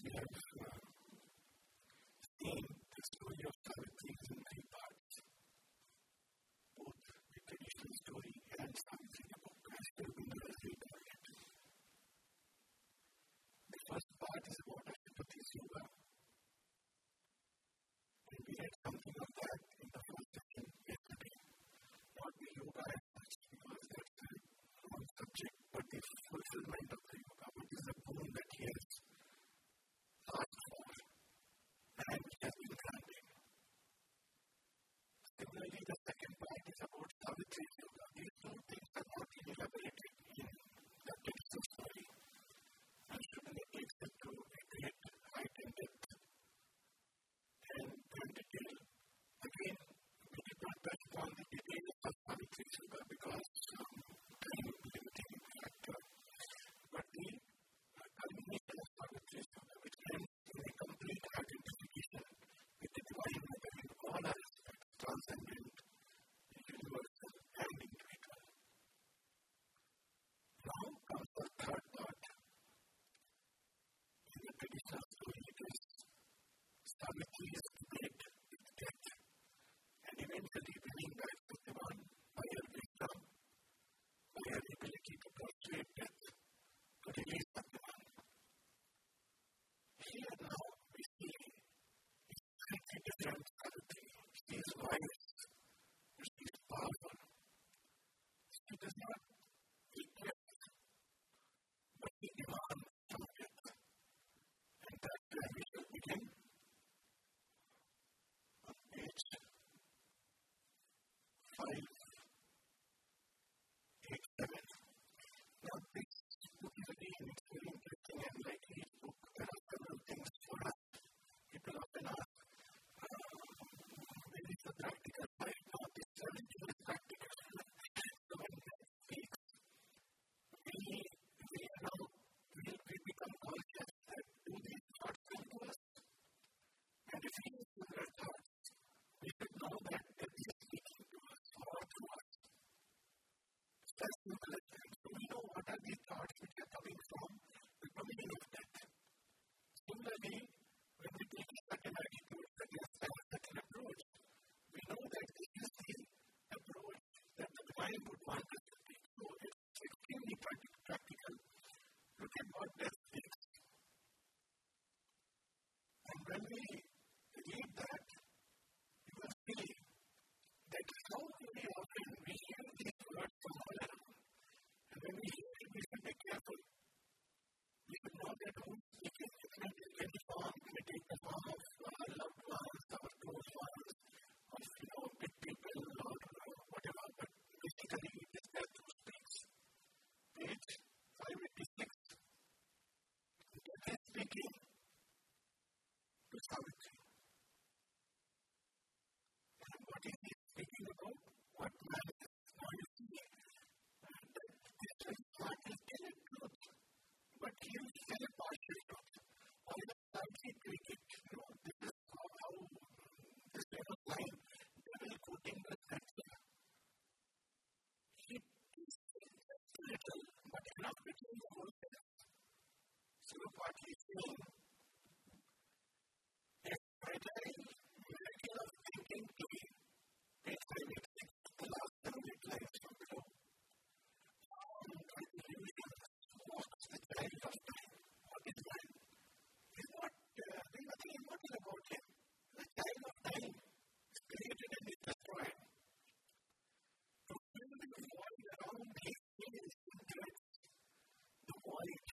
He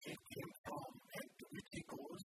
came from and to which he goes,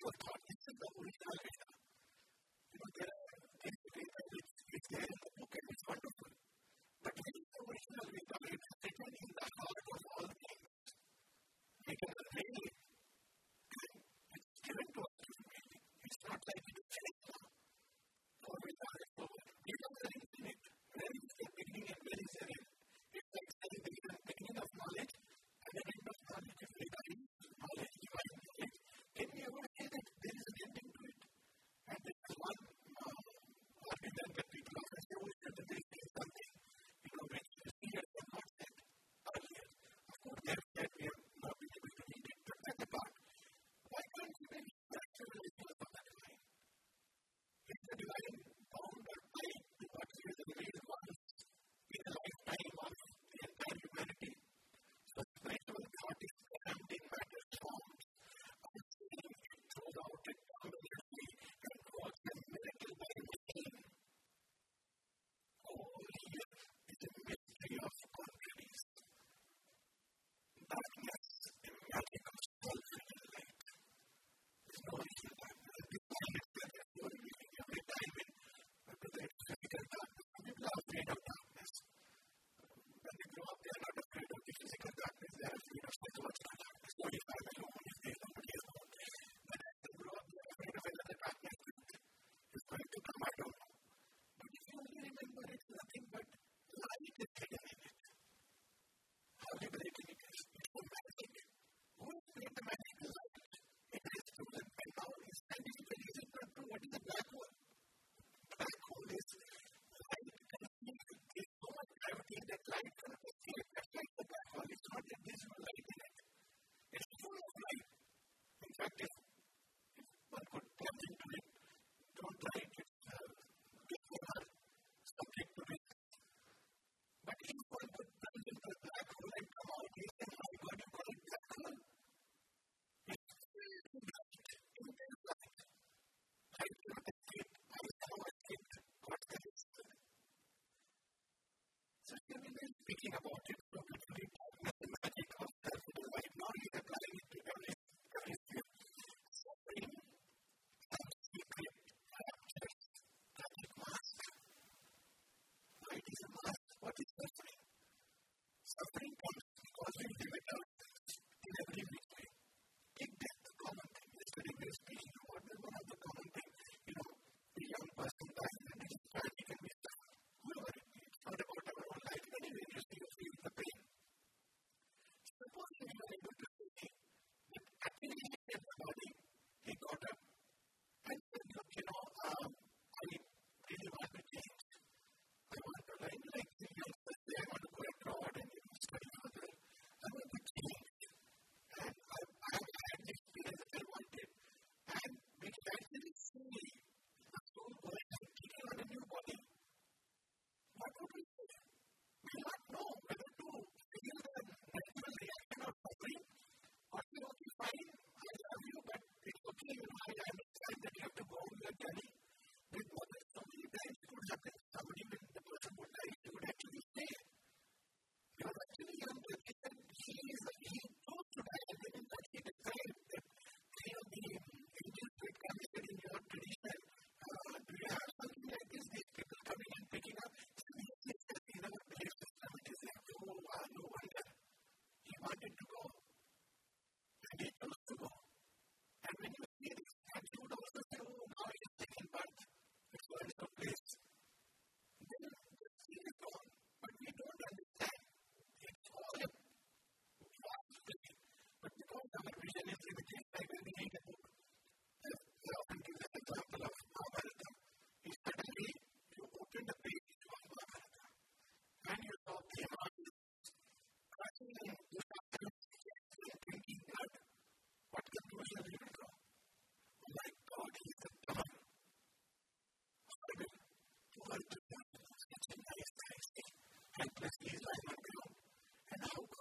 Thought this is the original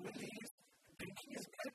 believes drinking is good.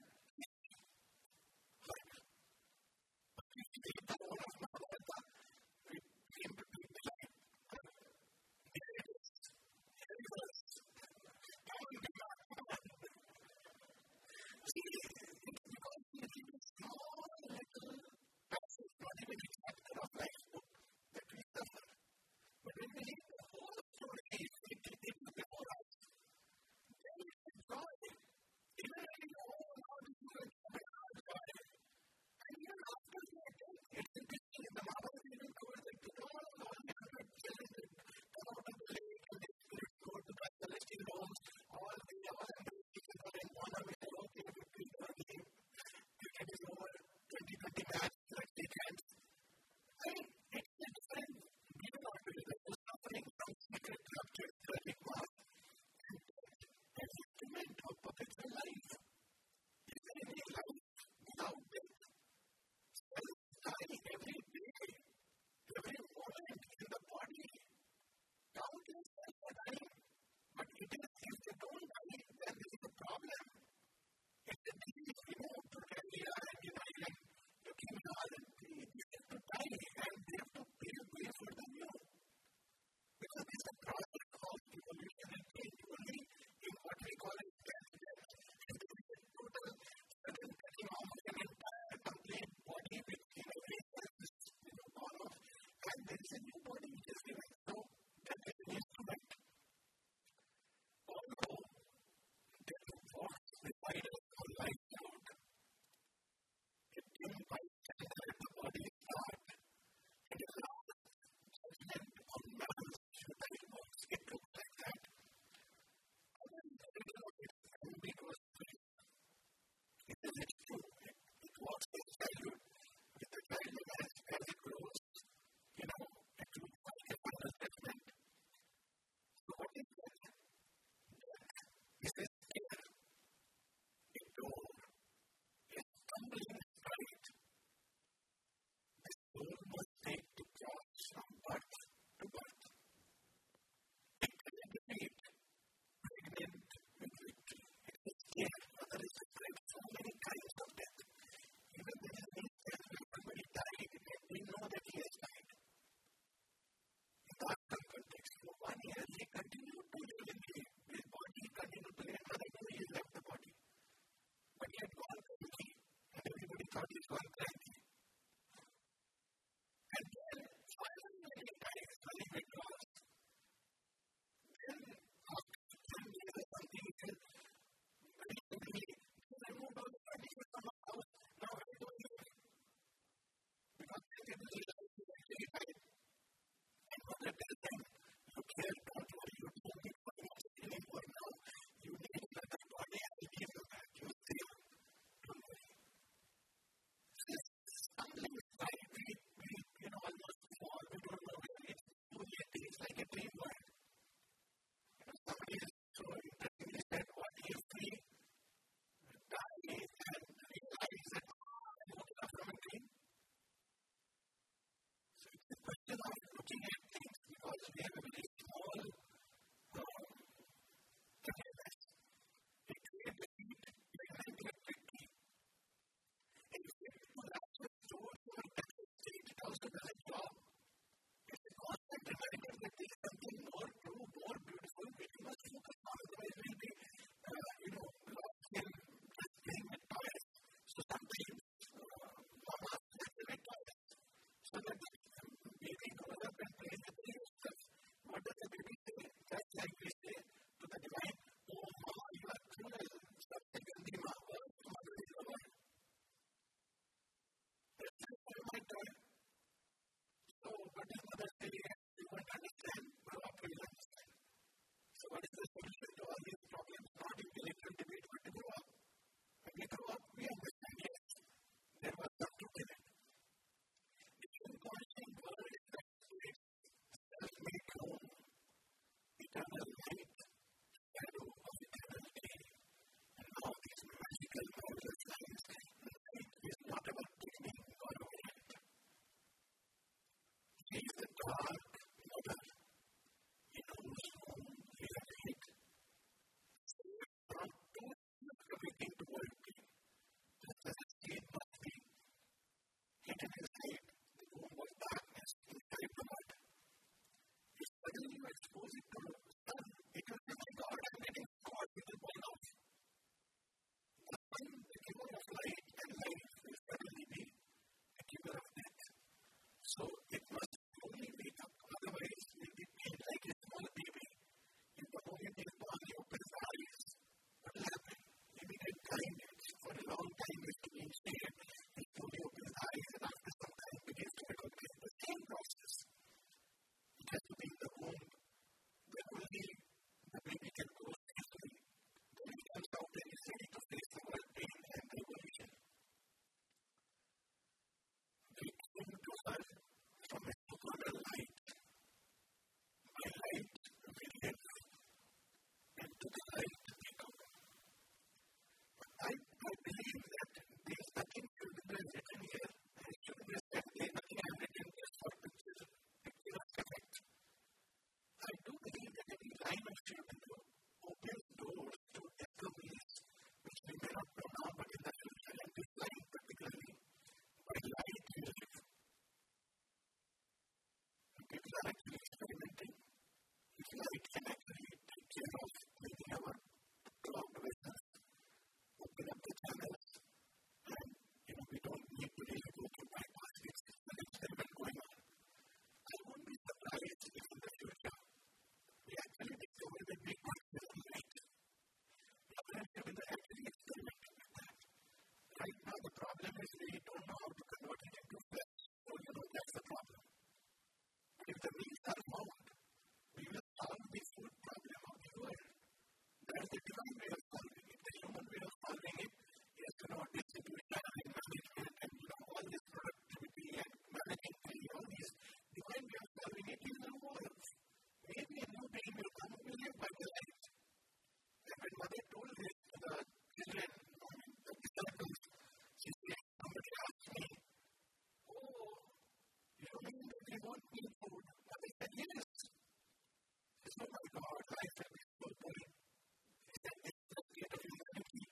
would be food. And they said, yes. They said, oh my God, I said, this is so funny. They said, this is the state of humanity.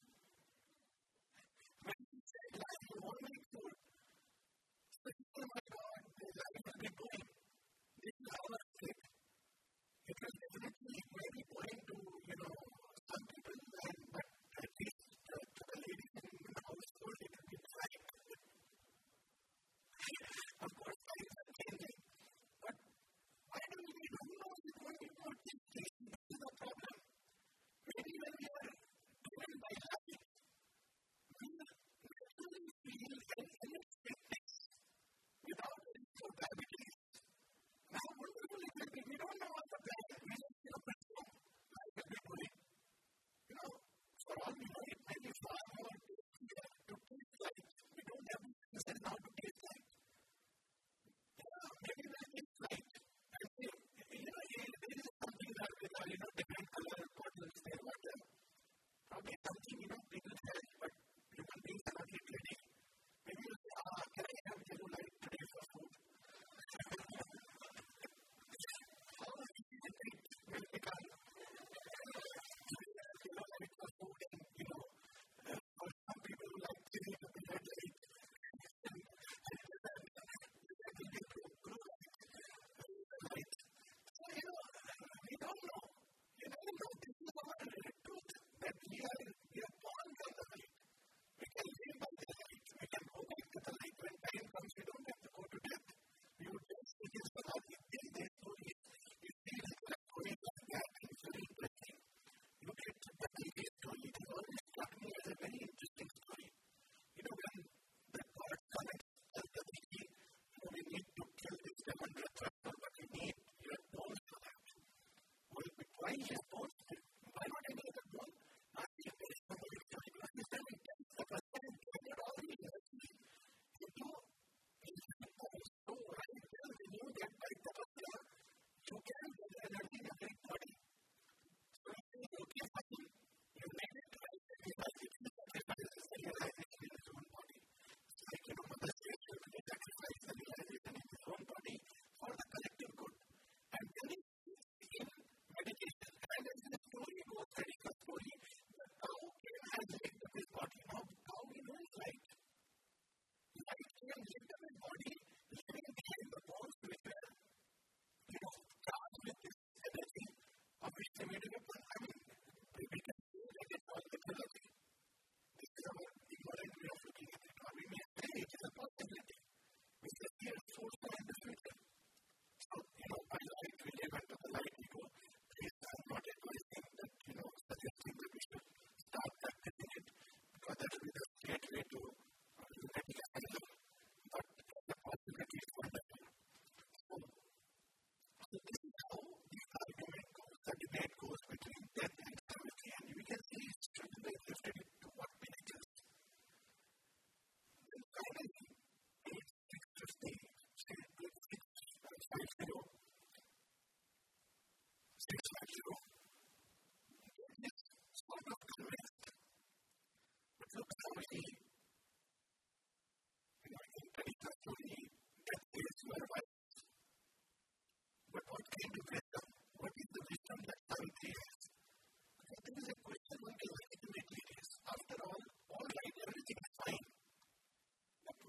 When he said, life will only be food. So he said, oh my God, this life will be boring. This is our state. It was definitely very boring to, some people, but at least to the ladies in the household, it will be fine. Of course, things are changing. But why do we need to know the only about this case? This is a problem. Maybe when we are driven by habit, we naturally feel an unexpectedness without the need for diabetes. Now, what do we do? We don't know what the plan is. We just feel personal. Life is big way. For all we know, it may be far more to taste life. We don't have the sense how to taste life. Maybe that is right. And there is something that with our, different color bottles, there water. Probably something, people have, but human beings are not yet ready. Maybe you say, can I have yellow light today for food? How is it will become yellow light for food? And, for some people who like to eat the red light.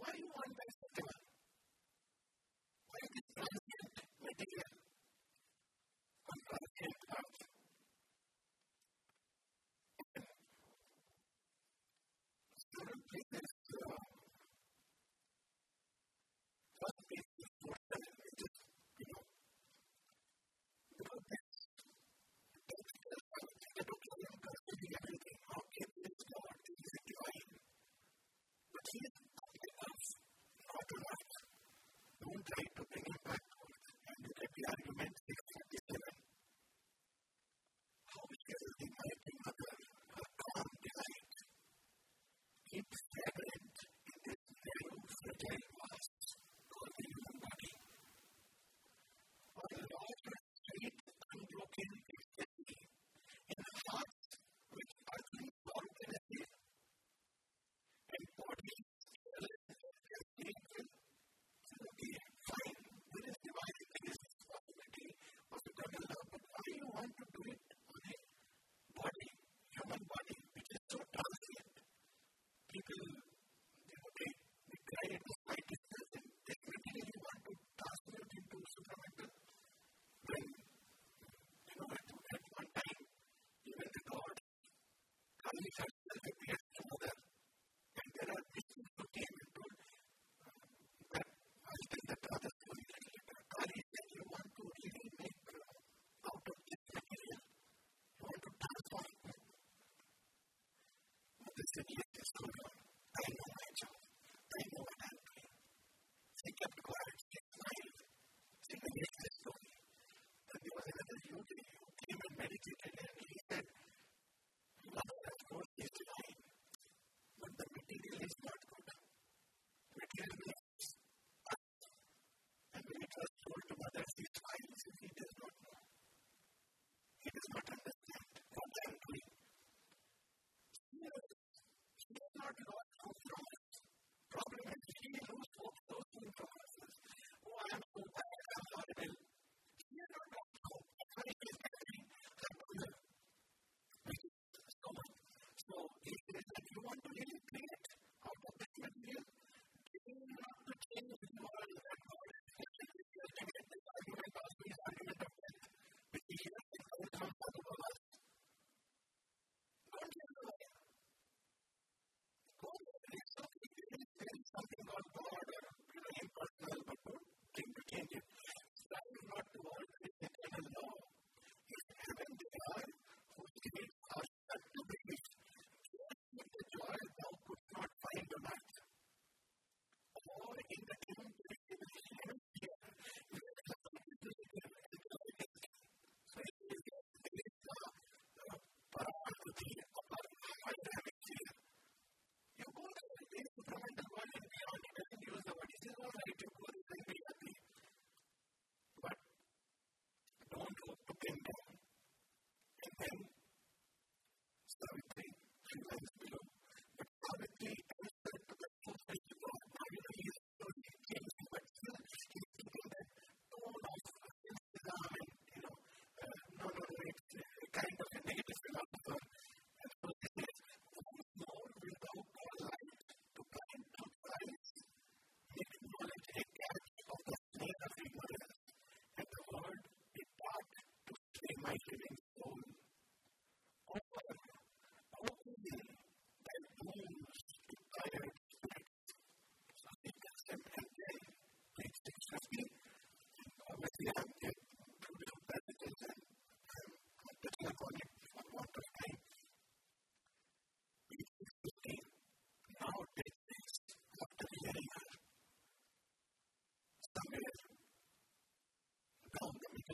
Why you want that festival?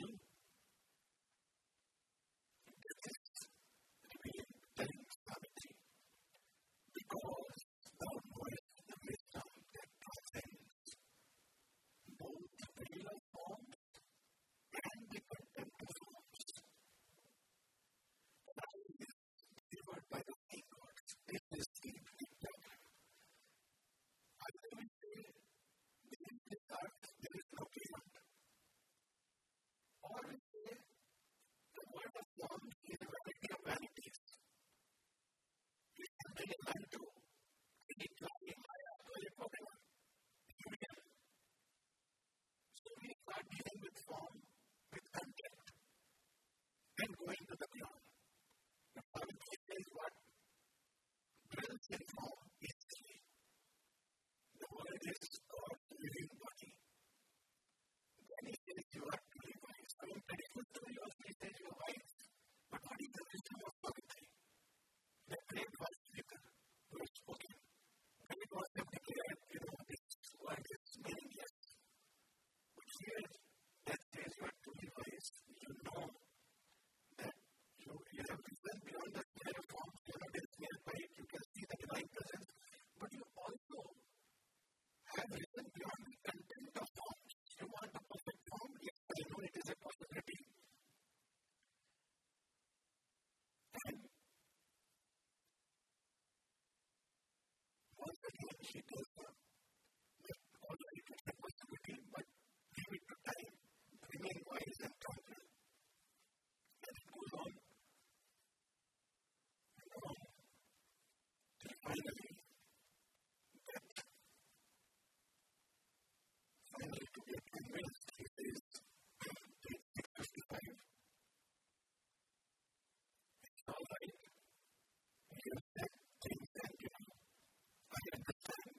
Christian. She told them that although you can have possibility, but give it to time, remain wise and confident. And it goes on and on till finally that finally to get convinced, he says, page 655. It's all right. We have said things and I understand,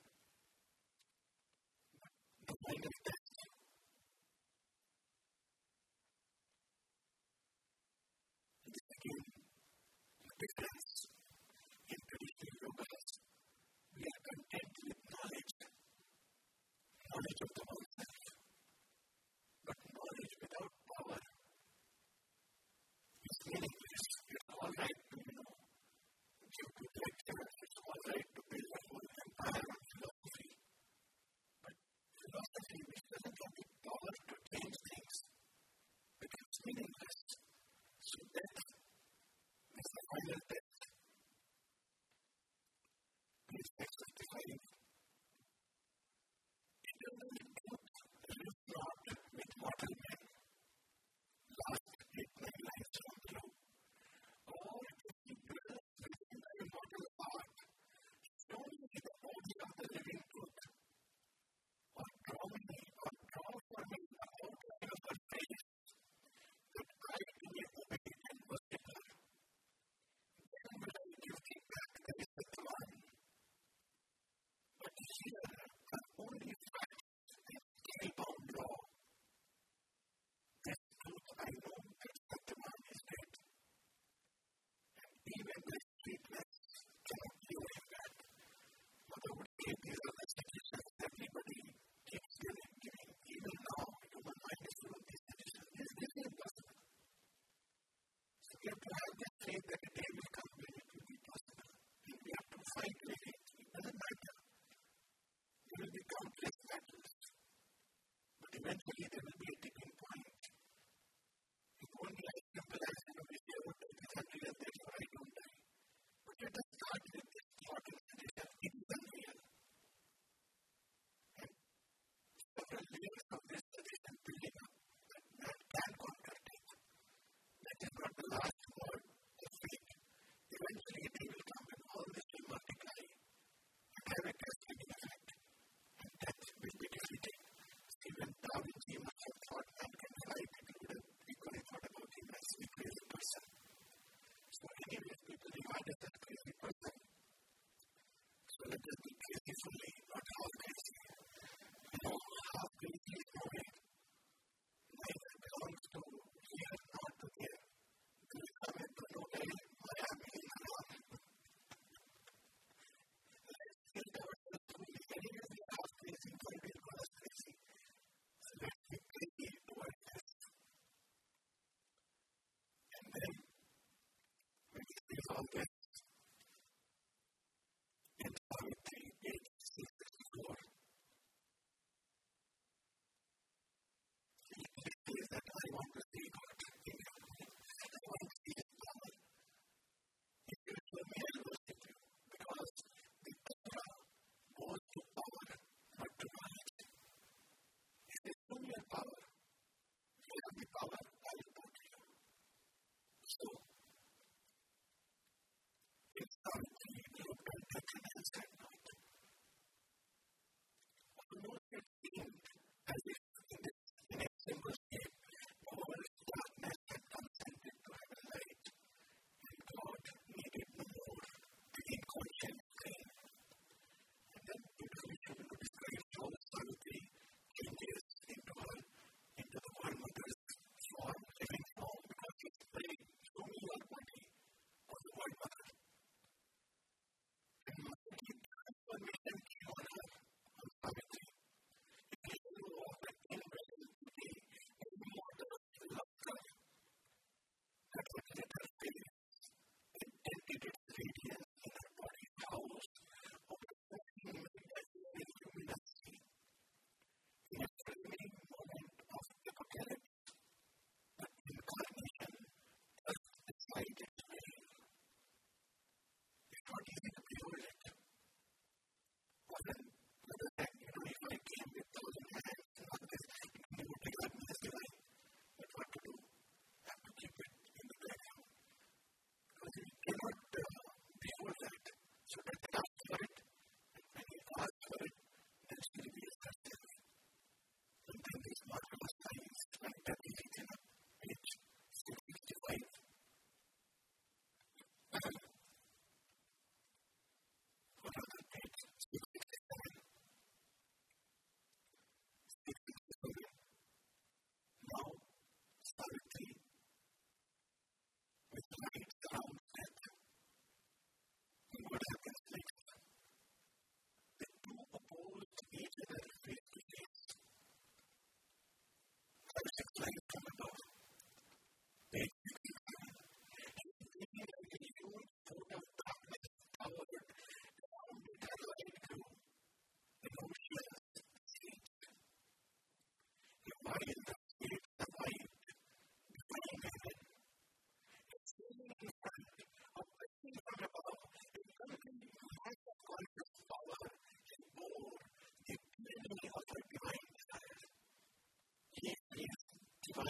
but the point of test is again the difference in traditional yogas. We are content with knowledge, knowledge of the oneself, but knowledge without power is meaningless. It's all right to give to lecture, it's all right to build a whole empire on philosophy. But philosophy which doesn't have the power to change things becomes meaningless. So that is the final test. Page 655. Eternal truth lives not with mortal men. Last take my life from below. All the people immortal art, show me the origin of the living truth, or draw me, or draw for me the outline of her face, that I may obey and worship her. Then will I give thee back the respect of mine. But here are only facts and scale-bound law. This truth I know that Satyavan is dead, and even this sweetness. These are the suggestions everybody keeps giving. Even now, human mind is full of these suggestions. Is this impossible? So we have to have this faith that a day will come when it will be possible. And we have to fight with it. It doesn't matter. There will be countless battles. But eventually there will be a tipping point. It won't be like symbolized in a way that would be something that therefore I don't die. But let us start with this thought and suggestion. It is unreal. The layers of this tradition building up that can contact it. That is not the last word of faith. Eventually they will come and all this will multiply and have a cascading effect. And that will be defeated. Even Darwin G. must have thought man can fly, but he would have equally thought about him as a crazy person. So anyway, people regard us as crazy person. So let us be crazy fully, not half crazy. No, half crazy is context. And I would think it's before. It is that I want to see God in your life. I want to see His power. If you show me, I will see you. Because the power goes to power, not to mind. If you show me your power, you have the power. So, it's something you look at the things and not. Although it seemed as if in a simple shape, all darkness had consented to have a light, and God needed no more to in conscience pain. And then the tradition to describe Joel's solidity changes into her, into the One Mother's form, living form, because she's praying. Divine desire. Yes, divine desire.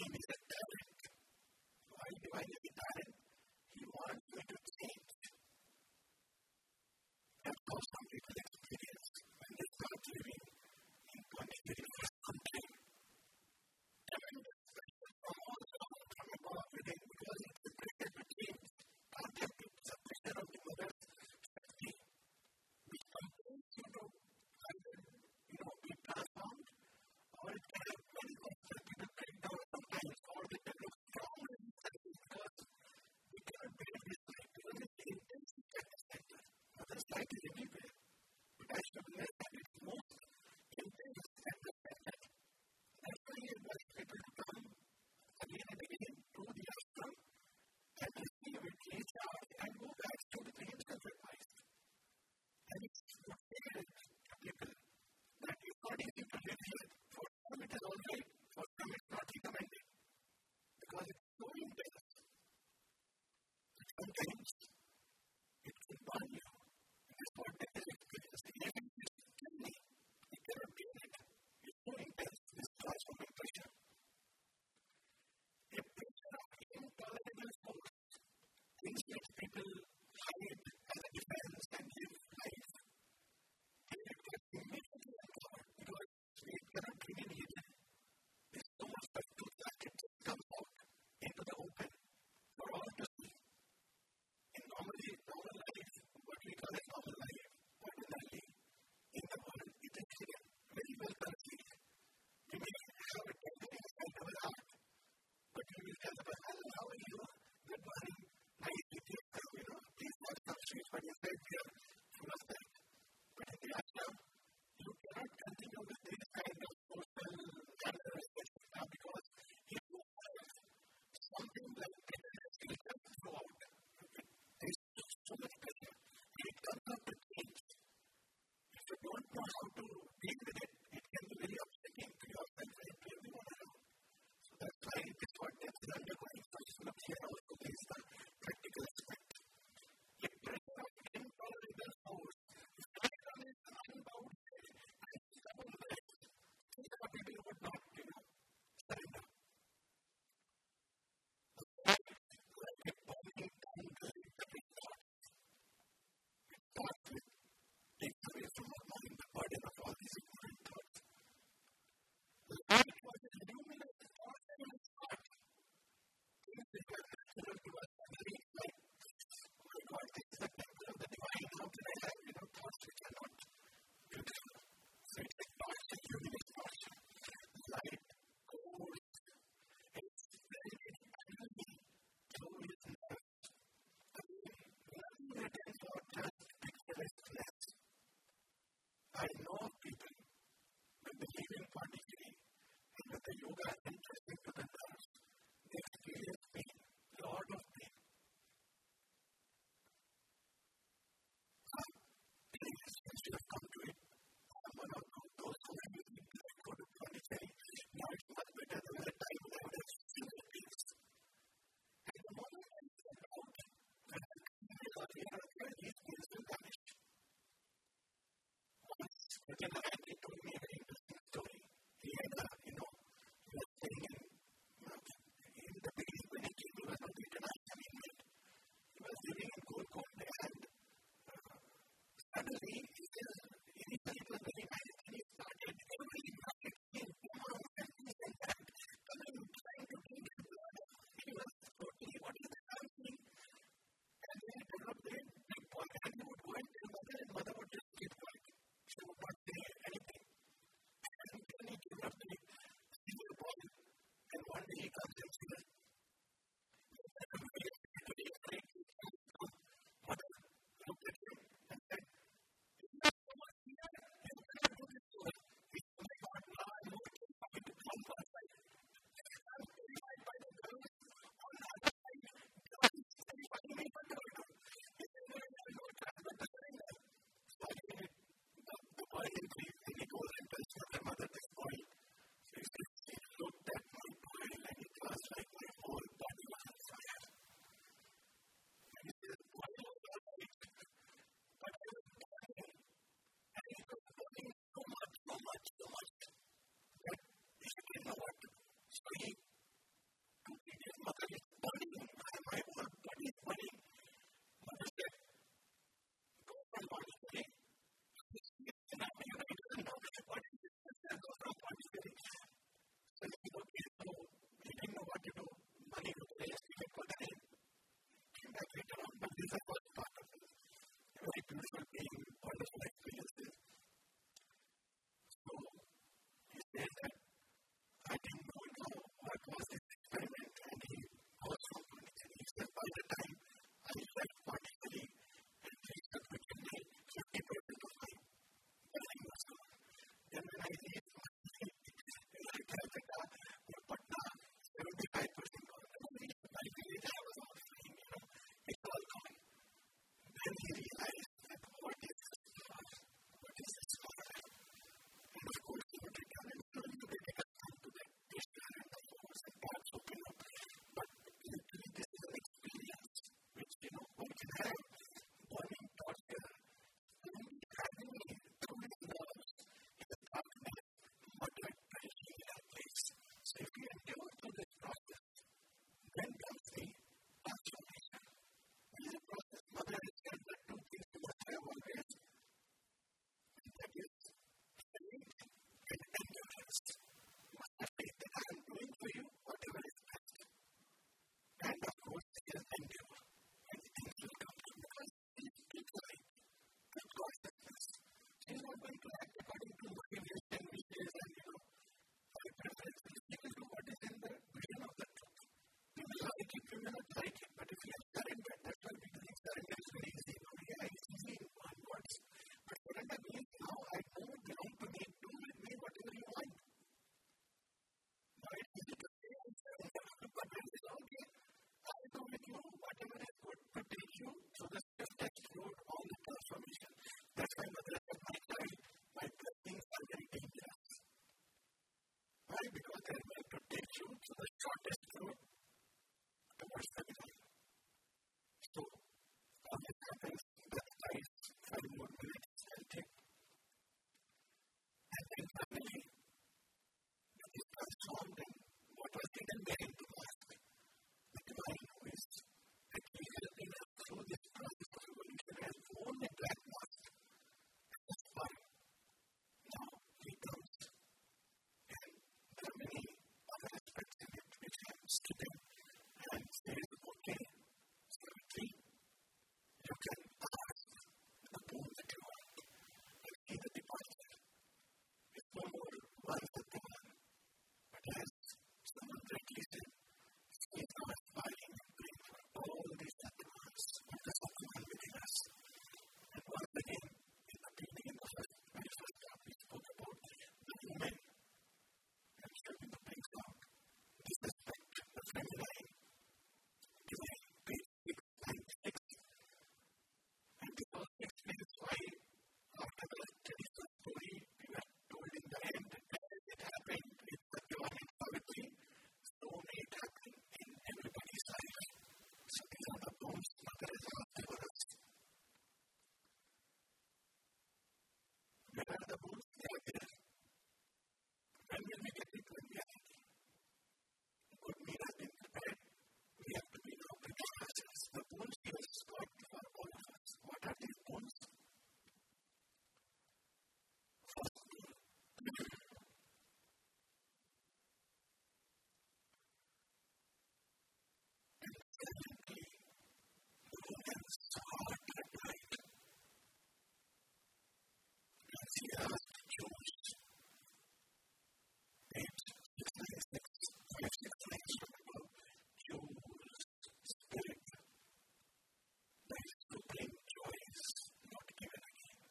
deal with it, it can be very upsetting to yourself and to everyone around. So that's why it is what depth is undergoing. So it's not here also based on practical aspect. It brings out intolerable force. The spiral is an unbound head and it's a whole head. This is what people would not, surrender. The fact that the bombing down the recovery starts. It starts with takes away from our mind the burden of all these ignorance. because they are going to take you to the shortest road towards the middle. So, all this happens in the eyes, 5 more minutes and take. And then finally, it is transformed in what was hidden there in the past. The divine who is actually helping us through this process of evolution has worn a black mask as a spark. Now he comes, and there are many other aspects in it which happens to them, and says, okay, Savitri, you can ask the boon that you want and see the departure. It's no more once at the one, but as someone rightly said, he is not aspiring and praying for all these sentiments because of the one within us. And once again, in the beginning, in the very first time, we spoke about the woman, and Shobhita brings out this aspect, the feminine, divine, page 696. And this also explains why, after the traditional story, we were told in the end, as it happened with Satyavan and Savitri, so may it happen in everybody's life. So these are the bones Mother has asked for us. Where are the bones? They are there. When will we get into reality? Good meal has been prepared. We have to be now prepared ourselves. The bones He has got for all of us. What are these bones? First of all, he asked the Jews, 8, 6, 9, 6, 5, 6, 9, remember, Jews, spirit, that is supreme joy is not given again.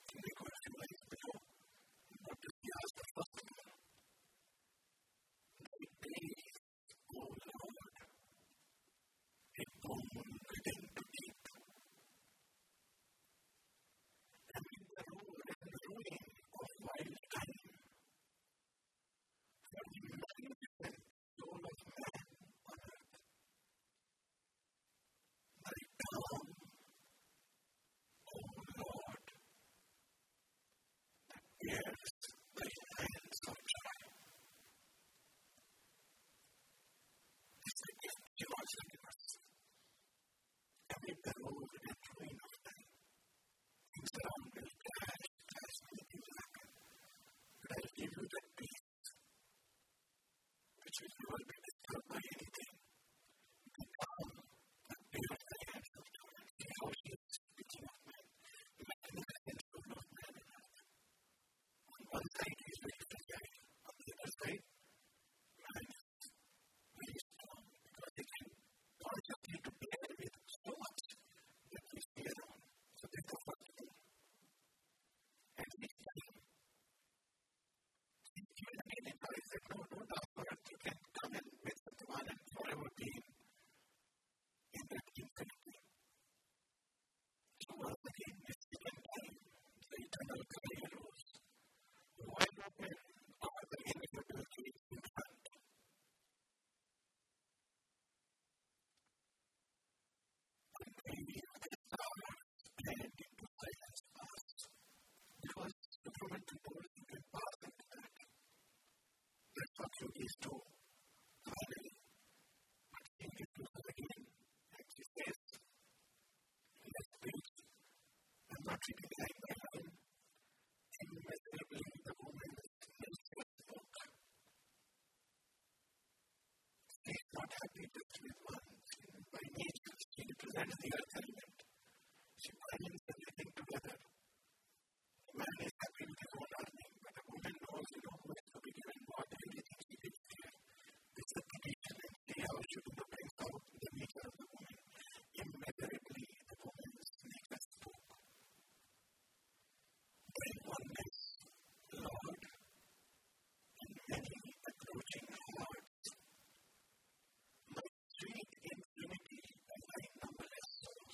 And we go a few lines before, what does he ask the first of all? Thy days, O Lord, a bone written to deep. Is to finally, but seeing it to her again, and she says, let peace and not be behind my mind, immeasurably the woman is still spoke. She is not happy just with one. By nature, she represents the earth element. She binds everything together. The man is happy with his own earning, but the woman knows, who is to be given more than anything. The condition and see how she would bring out the nature of the woman. Immeasurably, the woman's nature spoke. Then oneness, Lord, in many approaching hearts, my sweet infinity, and my numberless soul.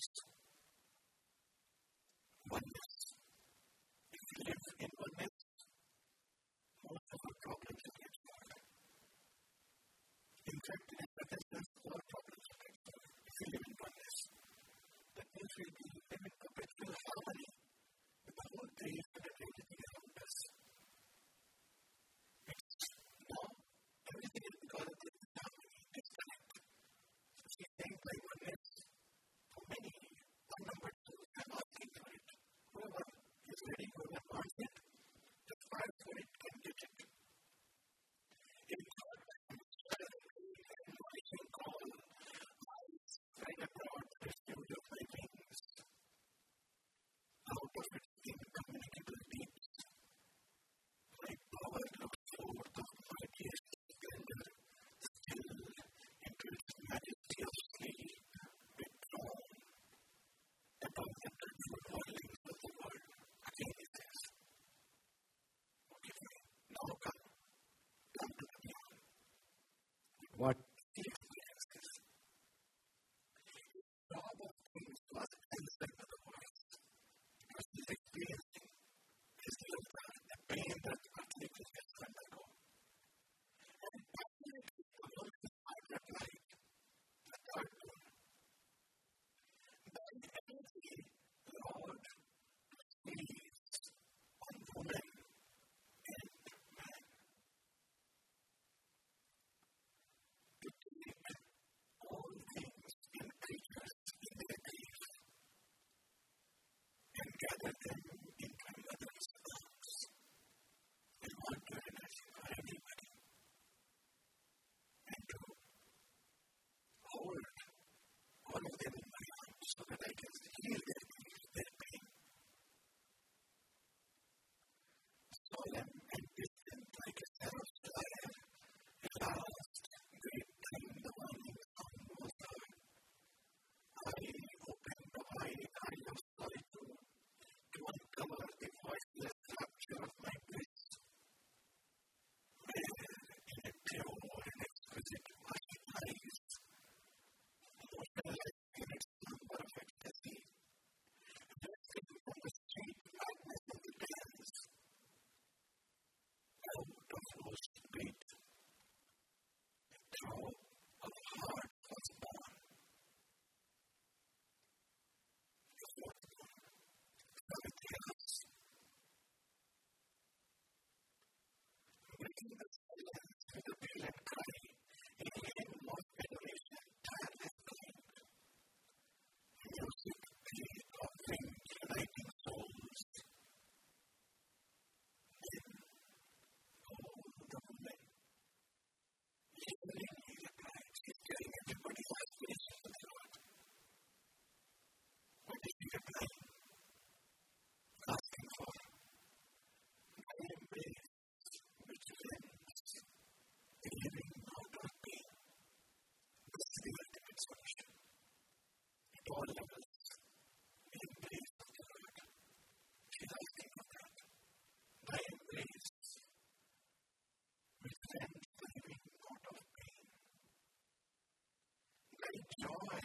What?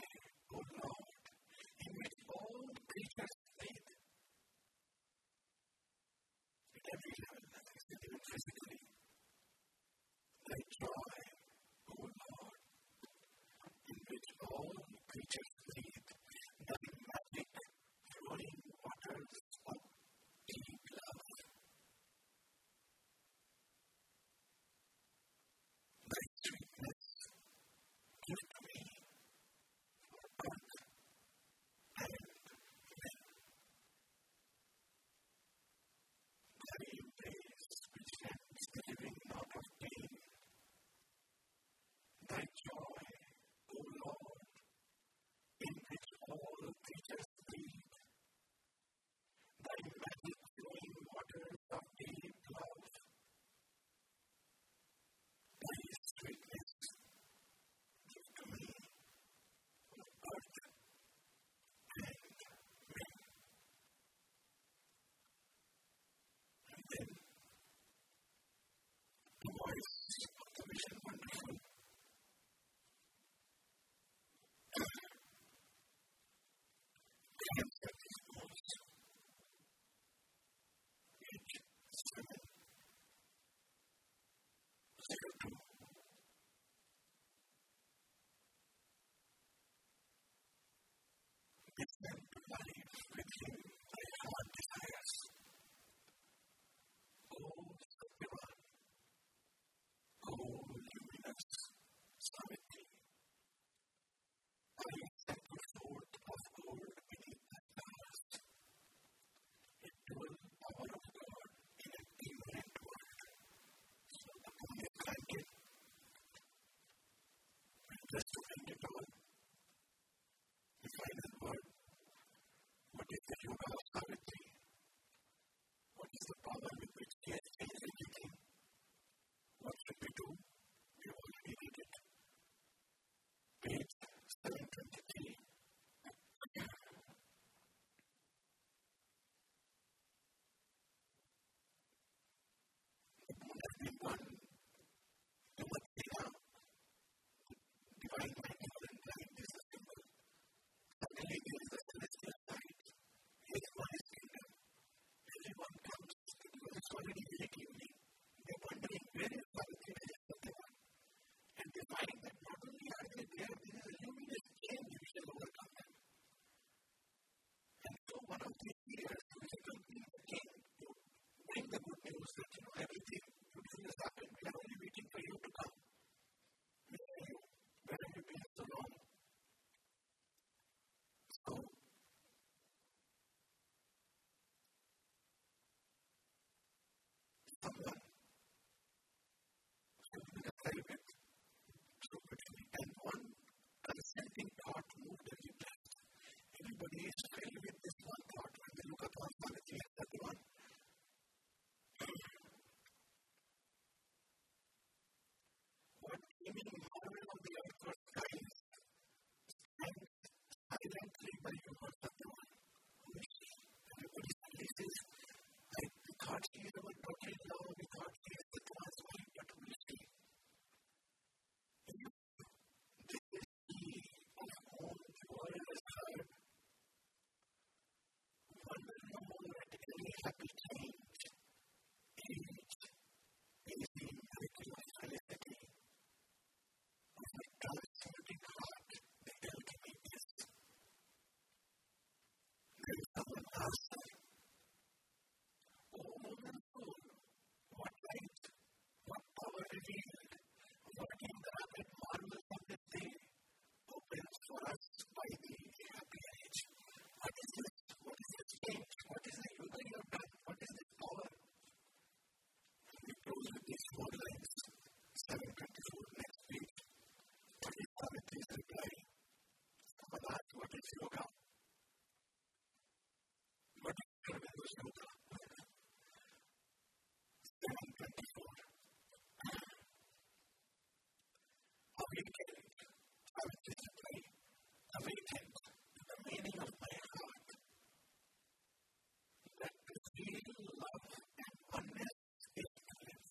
That the real love and oneness is to live.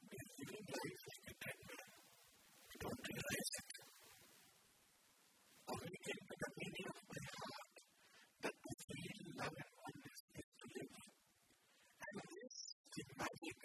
And this is the magic